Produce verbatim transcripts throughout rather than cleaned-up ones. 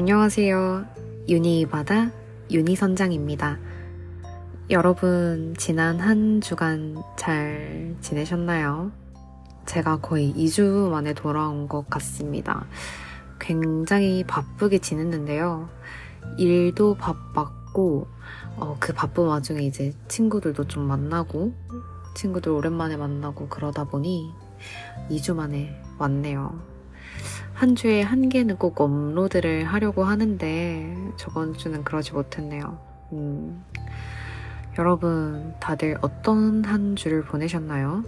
안녕하세요. 유니바다 유니선장입니다. 여러분, 지난 한 주간 잘 지내셨나요? 제가 거의 이 주 만에 돌아온 것 같습니다. 굉장히 바쁘게 지냈는데요. 일도 바빴고 어, 그 바쁜 와중에 이제 친구들도 좀 만나고 친구들 오랜만에 만나고 그러다 보니 이 주 만에 왔네요. 한 주에 한 개는 꼭 업로드를 하려고 하는데 저번 주는 그러지 못했네요. 음. 여러분, 다들 어떤 한 주를 보내셨나요?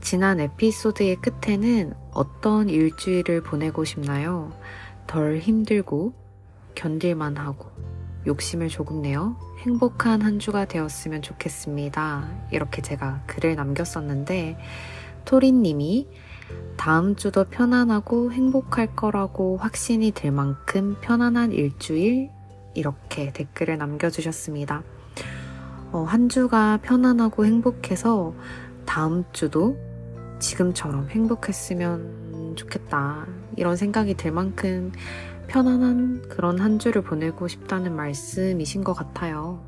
지난 에피소드의 끝에는 어떤 일주일을 보내고 싶나요? 덜 힘들고 견딜만 하고 욕심을 조금 내어 행복한 한 주가 되었으면 좋겠습니다. 이렇게 제가 글을 남겼었는데 토리님이 다음 주도 편안하고 행복할 거라고 확신이 들 만큼 편안한 일주일, 이렇게 댓글을 남겨주셨습니다. 어, 한 주가 편안하고 행복해서 다음 주도 지금처럼 행복했으면 좋겠다, 이런 생각이 들 만큼 편안한 그런 한 주를 보내고 싶다는 말씀이신 것 같아요.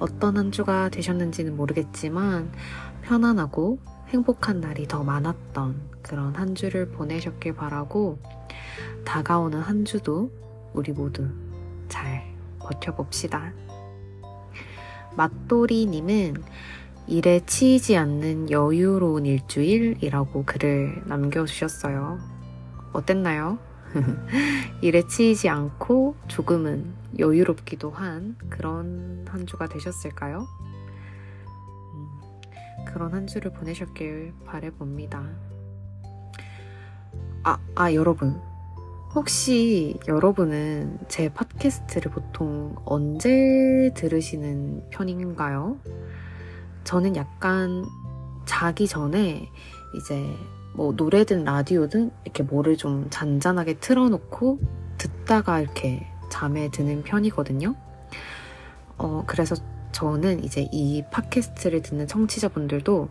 어떤 한 주가 되셨는지는 모르겠지만 편안하고 행복한 날이 더 많았던 그런 한 주를 보내셨길 바라고, 다가오는 한 주도 우리 모두 잘 버텨봅시다. 맛돌이님은 일에 치이지 않는 여유로운 일주일이라고 글을 남겨주셨어요. 어땠나요? 일에 치이지 않고 조금은 여유롭기도 한 그런 한 주가 되셨을까요? 그런 한 주를 보내셨길 바라봅니다. 아, 아, 여러분, 혹시 여러분은 제 팟캐스트를 보통 언제 들으시는 편인가요? 저는 약간 자기 전에 이제 뭐 노래든 라디오든 이렇게 뭐를 좀 잔잔하게 틀어놓고 듣다가 이렇게 잠에 드는 편이거든요. 어, 그래서 저는 이제 이 팟캐스트를 듣는 청취자분들도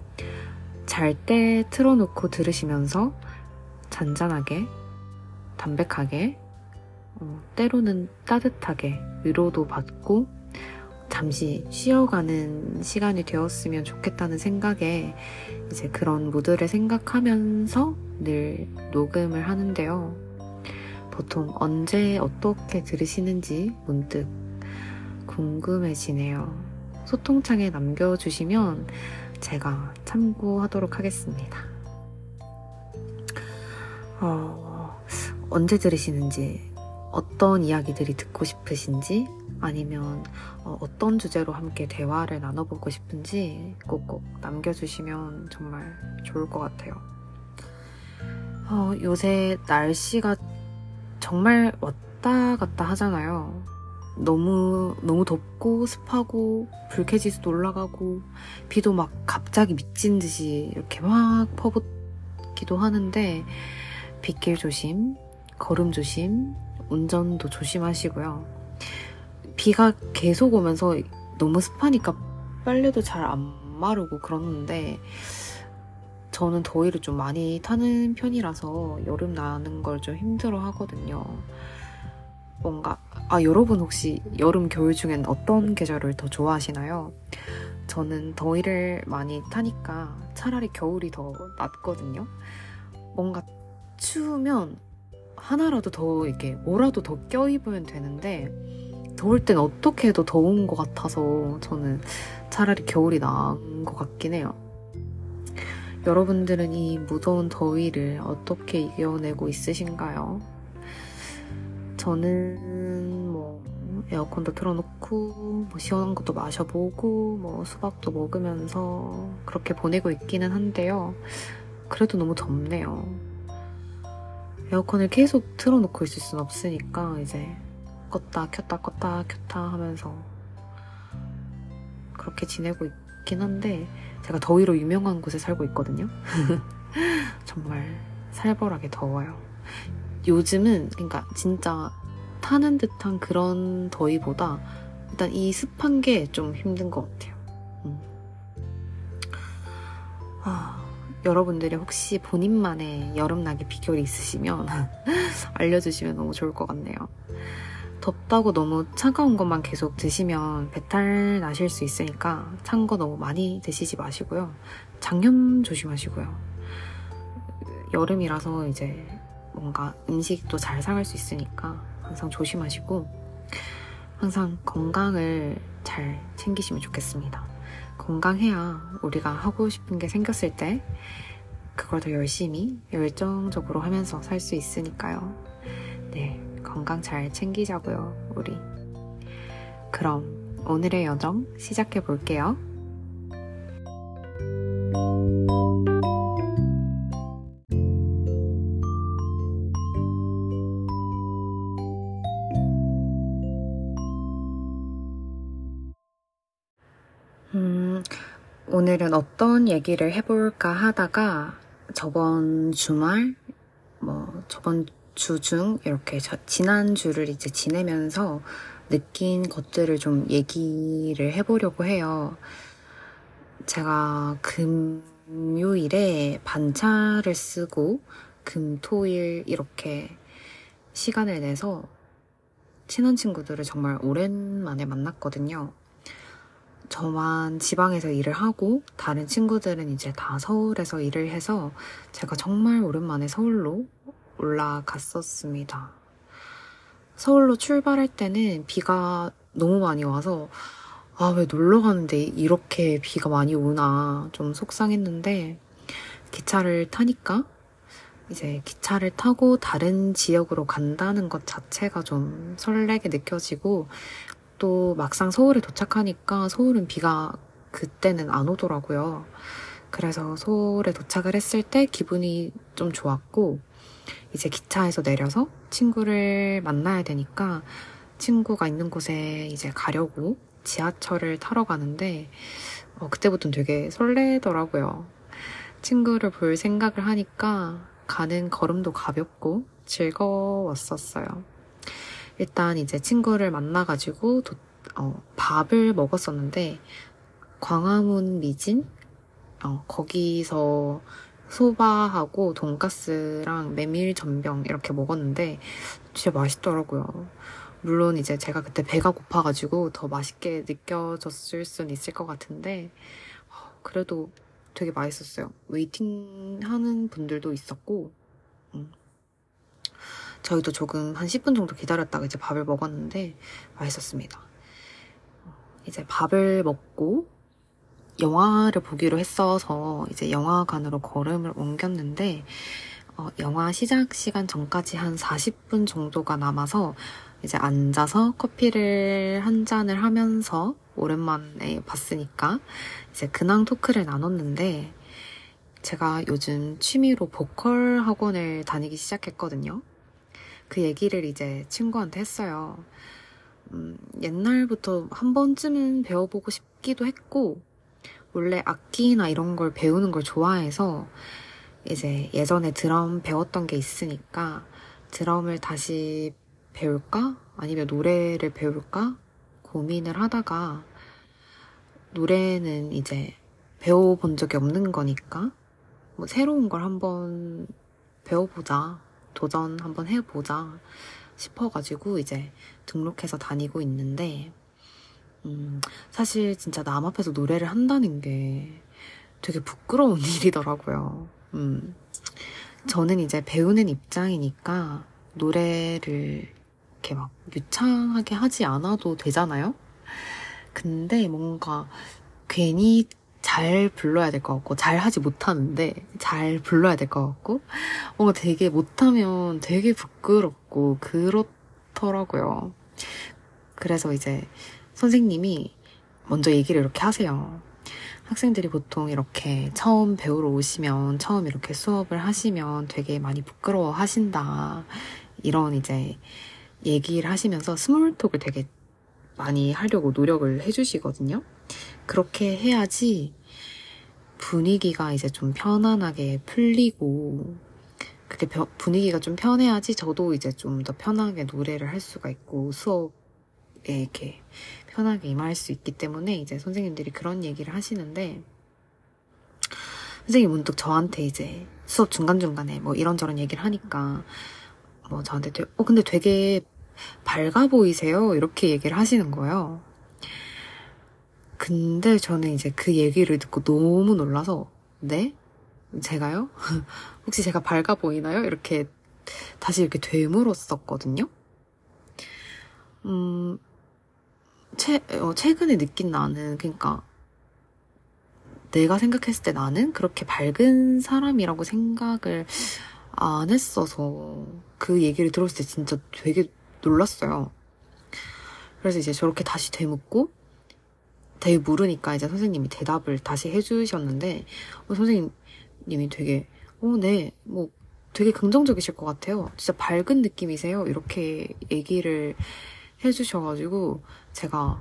잘 때 틀어놓고 들으시면서 잔잔하게, 담백하게, 어, 때로는 따뜻하게 위로도 받고 잠시 쉬어가는 시간이 되었으면 좋겠다는 생각에 이제 그런 무드를 생각하면서 늘 녹음을 하는데요. 보통 언제 어떻게 들으시는지 문득 궁금해지네요. 소통창에 남겨주시면 제가 참고하도록 하겠습니다. 어, 언제 들으시는지, 어떤 이야기들이 듣고 싶으신지, 아니면 어떤 주제로 함께 대화를 나눠보고 싶은지 꼭꼭 남겨주시면 정말 좋을 것 같아요. 어, 요새 날씨가 정말 왔다 갔다 하잖아요. 너무 너무 덥고 습하고 불쾌지수도 올라가고 비도 막 갑자기 미친 듯이 이렇게 막 퍼붓기도 하는데, 빗길 조심, 걸음 조심, 운전도 조심하시고요. 비가 계속 오면서 너무 습하니까 빨래도 잘 안 마르고 그러는데, 저는 더위를 좀 많이 타는 편이라서 여름 나는 걸 좀 힘들어 하거든요. 뭔가, 아, 여러분 혹시 여름, 겨울 중엔 어떤 계절을 더 좋아하시나요? 저는 더위를 많이 타니까 차라리 겨울이 더 낫거든요. 뭔가 추우면 하나라도 더, 이게 뭐라도 더 껴입으면 되는데, 더울 땐 어떻게 해도 더운 것 같아서 저는 차라리 겨울이 나은 것 같긴 해요. 여러분들은 이 무더운 더위를 어떻게 이겨내고 있으신가요? 저는 뭐 에어컨도 틀어놓고 뭐 시원한 것도 마셔보고 뭐 수박도 먹으면서 그렇게 보내고 있기는 한데요. 그래도 너무 덥네요. 에어컨을 계속 틀어놓고 있을 순 없으니까 이제 껐다 켰다 껐다 켰다 하면서 그렇게 지내고 있긴 한데, 제가 더위로 유명한 곳에 살고 있거든요. 정말 살벌하게 더워요. 요즘은, 그러니까 진짜 타는 듯한 그런 더위보다 일단 이 습한 게 좀 힘든 것 같아요. 음. 아, 여러분들이 혹시 본인만의 여름나기 비결이 있으시면 알려주시면 너무 좋을 것 같네요. 덥다고 너무 차가운 것만 계속 드시면 배탈 나실 수 있으니까 찬 거 너무 많이 드시지 마시고요. 장염 조심하시고요. 여름이라서 이제 뭔가 음식도 잘 상할 수 있으니까 항상 조심하시고 항상 건강을 잘 챙기시면 좋겠습니다. 건강해야 우리가 하고 싶은 게 생겼을 때 그걸 더 열심히 열정적으로 하면서 살 수 있으니까요. 네, 건강 잘 챙기자고요, 우리. 그럼 오늘의 여정 시작해 볼게요. 음, 오늘은 어떤 얘기를 해볼까 하다가 저번 주말, 뭐 저번 주중 이렇게 저, 지난주를 이제 지내면서 느낀 것들을 좀 얘기를 해보려고 해요. 제가 금요일에 반차를 쓰고 금, 토, 일 이렇게 시간을 내서 친한 친구들을 정말 오랜만에 만났거든요. 저만 지방에서 일을 하고 다른 친구들은 이제 다 서울에서 일을 해서 제가 정말 오랜만에 서울로 올라갔었습니다. 서울로 출발할 때는 비가 너무 많이 와서 아, 왜 놀러 가는데 이렇게 비가 많이 오나 좀 속상했는데 기차를 타니까 이제 기차를 타고 다른 지역으로 간다는 것 자체가 좀 설레게 느껴지고 또 막상 서울에 도착하니까 서울은 비가 그때는 안 오더라고요. 그래서 서울에 도착을 했을 때 기분이 좀 좋았고 이제 기차에서 내려서 친구를 만나야 되니까 친구가 있는 곳에 이제 가려고 지하철을 타러 가는데 어, 그때부터는 되게 설레더라고요. 친구를 볼 생각을 하니까 가는 걸음도 가볍고 즐거웠었어요. 일단 이제 친구를 만나가지고 도, 어, 밥을 먹었었는데 광화문 미진? 어, 거기서 소바하고 돈가스랑 메밀 전병 이렇게 먹었는데 진짜 맛있더라고요. 물론 이제 제가 그때 배가 고파가지고 더 맛있게 느껴졌을 수는 있을 것 같은데 어, 그래도 되게 맛있었어요. 웨이팅하는 분들도 있었고 음. 저희도 조금 한 십 분 정도 기다렸다가 이제 밥을 먹었는데 맛있었습니다. 이제 밥을 먹고 영화를 보기로 했어서 이제 영화관으로 걸음을 옮겼는데 어, 영화 시작 시간 전까지 한 사십 분 정도가 남아서 이제 앉아서 커피를 한 잔을 하면서 오랜만에 봤으니까 이제 근황 토크를 나눴는데 제가 요즘 취미로 보컬 학원을 다니기 시작했거든요. 그 얘기를 이제 친구한테 했어요. 음, 옛날부터 한 번쯤은 배워보고 싶기도 했고 원래 악기나 이런 걸 배우는 걸 좋아해서 이제 예전에 드럼 배웠던 게 있으니까 드럼을 다시 배울까? 아니면 노래를 배울까? 고민을 하다가 노래는 이제 배워본 적이 없는 거니까 뭐 새로운 걸 한번 배워보자. 도전 한번 해보자 싶어가지고 이제 등록해서 다니고 있는데 음, 사실 진짜 남 앞에서 노래를 한다는 게 되게 부끄러운 일이더라고요. 음, 저는 이제 배우는 입장이니까 노래를 이렇게 막 유창하게 하지 않아도 되잖아요. 근데 뭔가 괜히 잘 불러야 될 것 같고 잘 하지 못하는데 잘 불러야 될 것 같고 뭔가 되게 못하면 되게 부끄럽고 그렇더라고요. 그래서 이제 선생님이 먼저 얘기를 이렇게 하세요. 학생들이 보통 이렇게 처음 배우러 오시면 처음 이렇게 수업을 하시면 되게 많이 부끄러워 하신다 이런 이제 얘기를 하시면서 스몰톡을 되게 많이 하려고 노력을 해주시거든요. 그렇게 해야지 분위기가 이제 좀 편안하게 풀리고 그게 분위기가 좀 편해야지 저도 이제 좀 더 편하게 노래를 할 수가 있고 수업에 이렇게 편하게 임할 수 있기 때문에 이제 선생님들이 그런 얘기를 하시는데 선생님이 문득 저한테 이제 수업 중간중간에 뭐 이런저런 얘기를 하니까 뭐 저한테 되게, 어 근데 되게 밝아 보이세요 이렇게 얘기를 하시는 거예요. 근데 저는 이제 그 얘기를 듣고 너무 놀라서 네? 제가요? 혹시 제가 밝아 보이나요? 이렇게 다시 이렇게 되물었었거든요. 음, 최, 어, 최근에 느낀 나는, 그러니까 내가 생각했을 때 나는 그렇게 밝은 사람이라고 생각을 안 했어서 그 얘기를 들었을 때 진짜 되게 놀랐어요. 그래서 이제 저렇게 다시 되묻고 되게 물으니까 이제 선생님이 대답을 다시 해주셨는데, 어, 선생님이 되게 어, 네, 뭐 되게 긍정적이실 것 같아요. 진짜 밝은 느낌이세요. 이렇게 얘기를 해주셔가지고 제가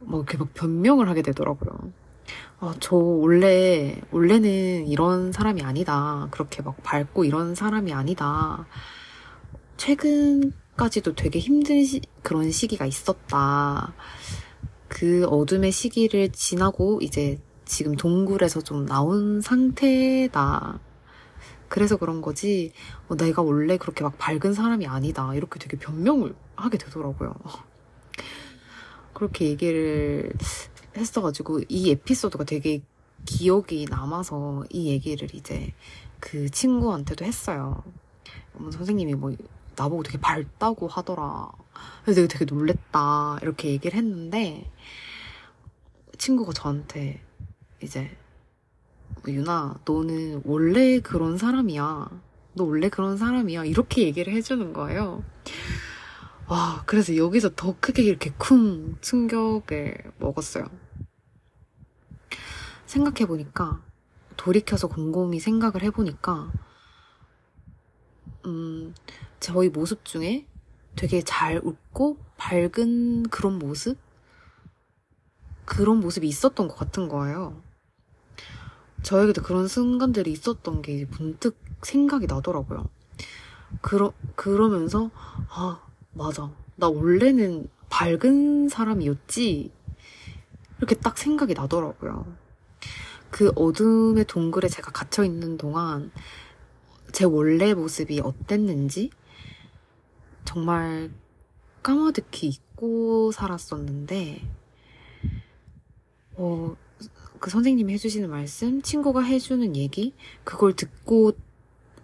뭐 이렇게 막 변명을 하게 되더라고요. 아, 저 원래 원래는 이런 사람이 아니다. 그렇게 막 밝고 이런 사람이 아니다. 최근까지도 되게 힘든 시, 그런 시기가 있었다. 그 어둠의 시기를 지나고 이제 지금 동굴에서 좀 나온 상태다. 그래서 그런 거지 어, 내가 원래 그렇게 막 밝은 사람이 아니다. 이렇게 되게 변명을 하게 되더라고요. 그렇게 얘기를 했어가지고 이 에피소드가 되게 기억이 남아서 이 얘기를 이제 그 친구한테도 했어요. 선생님이 뭐 나보고 되게 밝다고 하더라. 그래서 내가 되게 놀랬다. 이렇게 얘기를 했는데 친구가 저한테 이제 유나 너는 원래 그런 사람이야. 너 원래 그런 사람이야. 이렇게 얘기를 해주는 거예요. 와, 그래서 여기서 더 크게 이렇게 쿵 충격을 먹었어요. 생각해보니까 돌이켜서 곰곰이 생각을 해보니까 음, 저희 모습 중에 되게 잘 웃고 밝은 그런 모습? 그런 모습이 있었던 것 같은 거예요. 저에게도 그런 순간들이 있었던 게 문득 생각이 나더라고요. 그러, 그러면서 아, 맞아. 나 원래는 밝은 사람이었지? 이렇게 딱 생각이 나더라고요. 그 어둠의 동굴에 제가 갇혀있는 동안 제 원래 모습이 어땠는지 정말 까마득히 잊고 살았었는데 어, 그 선생님이 해주시는 말씀, 친구가 해주는 얘기 그걸 듣고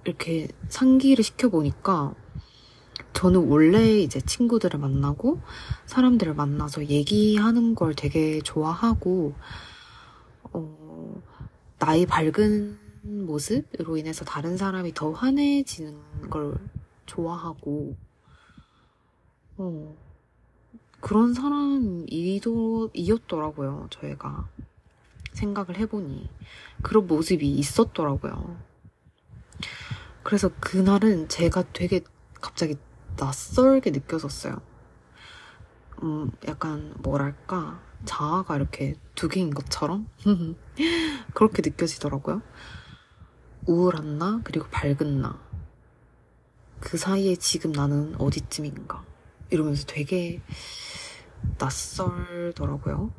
이렇게 상기를 시켜보니까 저는 원래 이제 친구들을 만나고 사람들을 만나서 얘기하는 걸 되게 좋아하고 어, 나의 밝은 모습으로 인해서 다른 사람이 더 환해지는 걸 좋아하고 어, 그런 사람이었더라고요. 저희가 생각을 해보니 그런 모습이 있었더라고요. 그래서 그날은 제가 되게 갑자기 낯설게 느껴졌어요. 음, 약간 뭐랄까 자아가 이렇게 두 개인 것처럼 그렇게 느껴지더라고요. 우울한 나 그리고 밝은 나 그 사이에 지금 나는 어디쯤인가 이러면서 되게 낯설더라고요.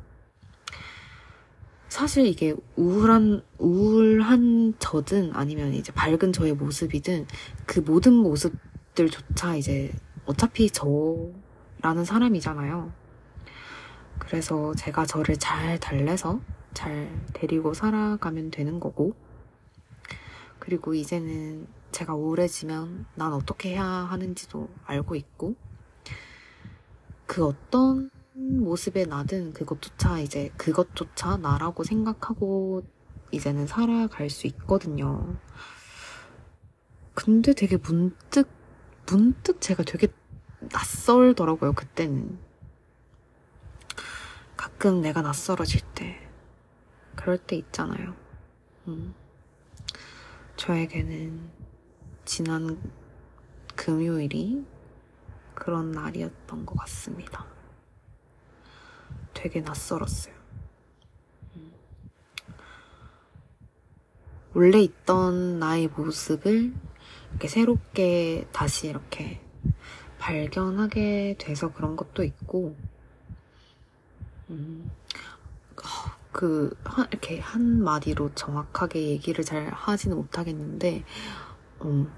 사실 이게 우울한 우울한 저든 아니면 이제 밝은 저의 모습이든 그 모든 모습 들조차 이제 어차피 저라는 사람이잖아요. 그래서 제가 저를 잘 달래서 잘 데리고 살아가면 되는 거고 그리고 이제는 제가 우울해지면 난 어떻게 해야 하는지도 알고 있고 그 어떤 모습의 나든 그것조차 이제 그것조차 나라고 생각하고 이제는 살아갈 수 있거든요. 근데 되게 문득 문득 제가 되게 낯설더라고요. 그때는 가끔 내가 낯설어질 때 그럴 때 있잖아요. 음. 저에게는 지난 금요일이 그런 날이었던 것 같습니다. 되게 낯설었어요. 음. 원래 있던 나의 모습을 이렇게 새롭게 다시 이렇게 발견하게 돼서 그런 것도 있고 음, 그 한, 이렇게 한마디로 정확하게 얘기를 잘 하지는 못하겠는데 음,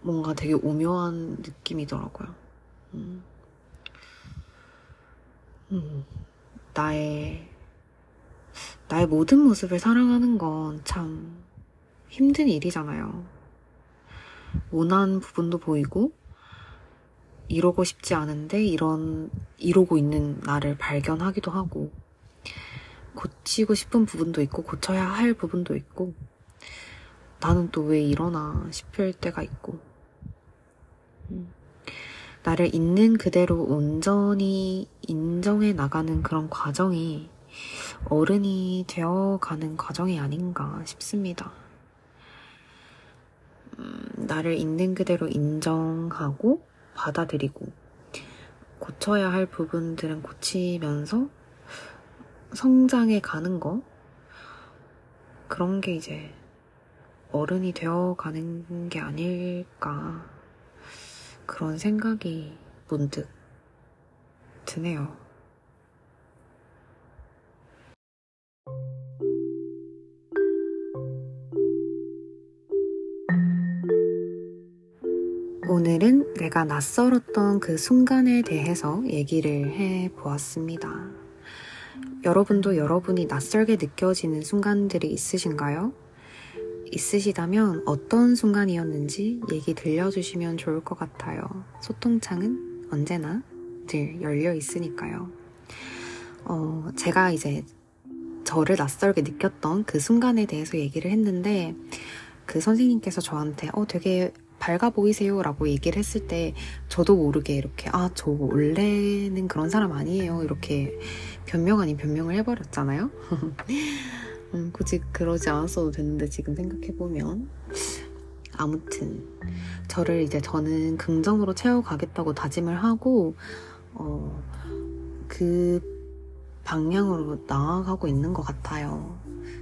뭔가 되게 오묘한 느낌이더라고요. 음. 음, 나의 나의 모든 모습을 사랑하는 건 참 힘든 일이잖아요. 모난 부분도 보이고 이러고 싶지 않은데 이런 이러고 있는 나를 발견하기도 하고 고치고 싶은 부분도 있고 고쳐야 할 부분도 있고 나는 또 왜 이러나 싶을 때가 있고 음. 나를 있는 그대로 온전히 인정해 나가는 그런 과정이 어른이 되어가는 과정이 아닌가 싶습니다. 음, 나를 있는 그대로 인정하고 받아들이고 고쳐야 할 부분들은 고치면서 성장해 가는 거 그런 게 이제 어른이 되어가는 게 아닐까 그런 생각이 문득 드네요. 오늘은 내가 낯설었던 그 순간에 대해서 얘기를 해보았습니다. 여러분도 여러분이 낯설게 느껴지는 순간들이 있으신가요? 있으시다면 어떤 순간이었는지 얘기 들려주시면 좋을 것 같아요. 소통창은 언제나 늘 열려 있으니까요. 어, 제가 이제 저를 낯설게 느꼈던 그 순간에 대해서 얘기를 했는데 그 선생님께서 저한테 어 되게 밝아 보이세요 라고 얘기를 했을 때 저도 모르게 이렇게 아, 저 원래는 그런 사람 아니에요 이렇게 변명 아닌 변명을 해버렸잖아요. 음, 굳이 그러지 않았어도 됐는데 지금 생각해보면 아무튼 저를 이제 저는 긍정으로 채워가겠다고 다짐을 하고 어, 그 방향으로 나아가고 있는 것 같아요.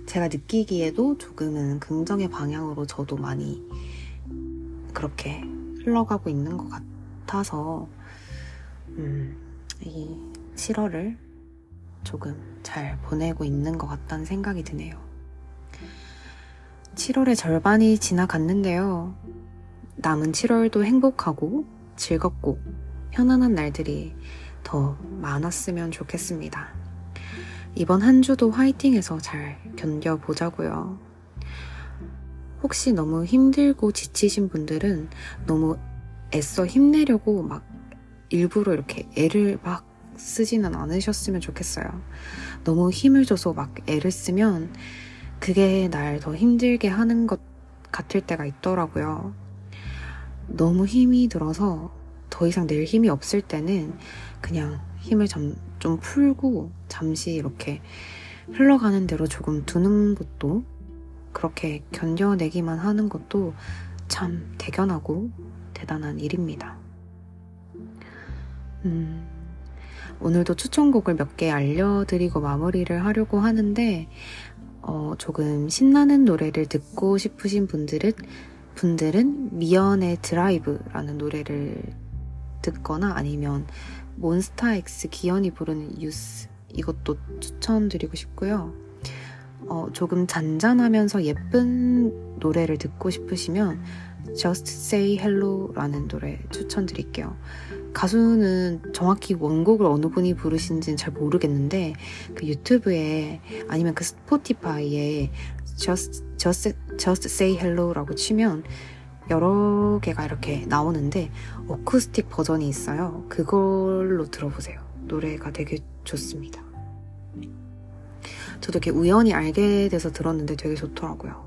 제가 느끼기에도 조금은 긍정의 방향으로 저도 많이 그렇게 흘러가고 있는 것 같아서 음, 이 칠월을 조금 잘 보내고 있는 것 같다는 생각이 드네요. 칠월의 절반이 지나갔는데요. 남은 칠월도 행복하고 즐겁고 편안한 날들이 더 많았으면 좋겠습니다. 이번 한 주도 화이팅해서 잘 견뎌보자고요. 혹시 너무 힘들고 지치신 분들은 너무 애써 힘내려고 막 일부러 이렇게 애를 막 쓰지는 않으셨으면 좋겠어요. 너무 힘을 줘서 막 애를 쓰면 그게 날 더 힘들게 하는 것 같을 때가 있더라고요. 너무 힘이 들어서 더 이상 낼 힘이 없을 때는 그냥 힘을 좀, 좀 풀고 잠시 이렇게 흘러가는 대로 조금 두는 것도 그렇게 견뎌내기만 하는 것도 참 대견하고 대단한 일입니다. 음... 오늘도 추천곡을 몇 개 알려드리고 마무리를 하려고 하는데 어, 조금 신나는 노래를 듣고 싶으신 분들은, 분들은 미연의 드라이브라는 노래를 듣거나 아니면 몬스타엑스 기현이 부르는 유스 이것도 추천드리고 싶고요. 어, 조금 잔잔하면서 예쁜 노래를 듣고 싶으시면 Just Say Hello 라는 노래 추천드릴게요. 가수는 정확히 원곡을 어느 분이 부르신지는 잘 모르겠는데 그 유튜브에 아니면 그 스포티파이에 Just, Just, Just Say Hello 라고 치면 여러 개가 이렇게 나오는데 어쿠스틱 버전이 있어요. 그걸로 들어보세요. 노래가 되게 좋습니다. 저도 이렇게 우연히 알게 돼서 들었는데 되게 좋더라고요.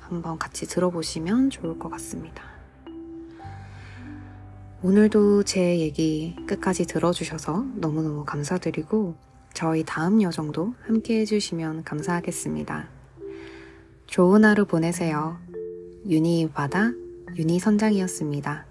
한번 같이 들어보시면 좋을 것 같습니다. 오늘도 제 얘기 끝까지 들어주셔서 너무너무 감사드리고 저희 다음 여정도 함께 해주시면 감사하겠습니다. 좋은 하루 보내세요. 유니바다 유니선장이었습니다.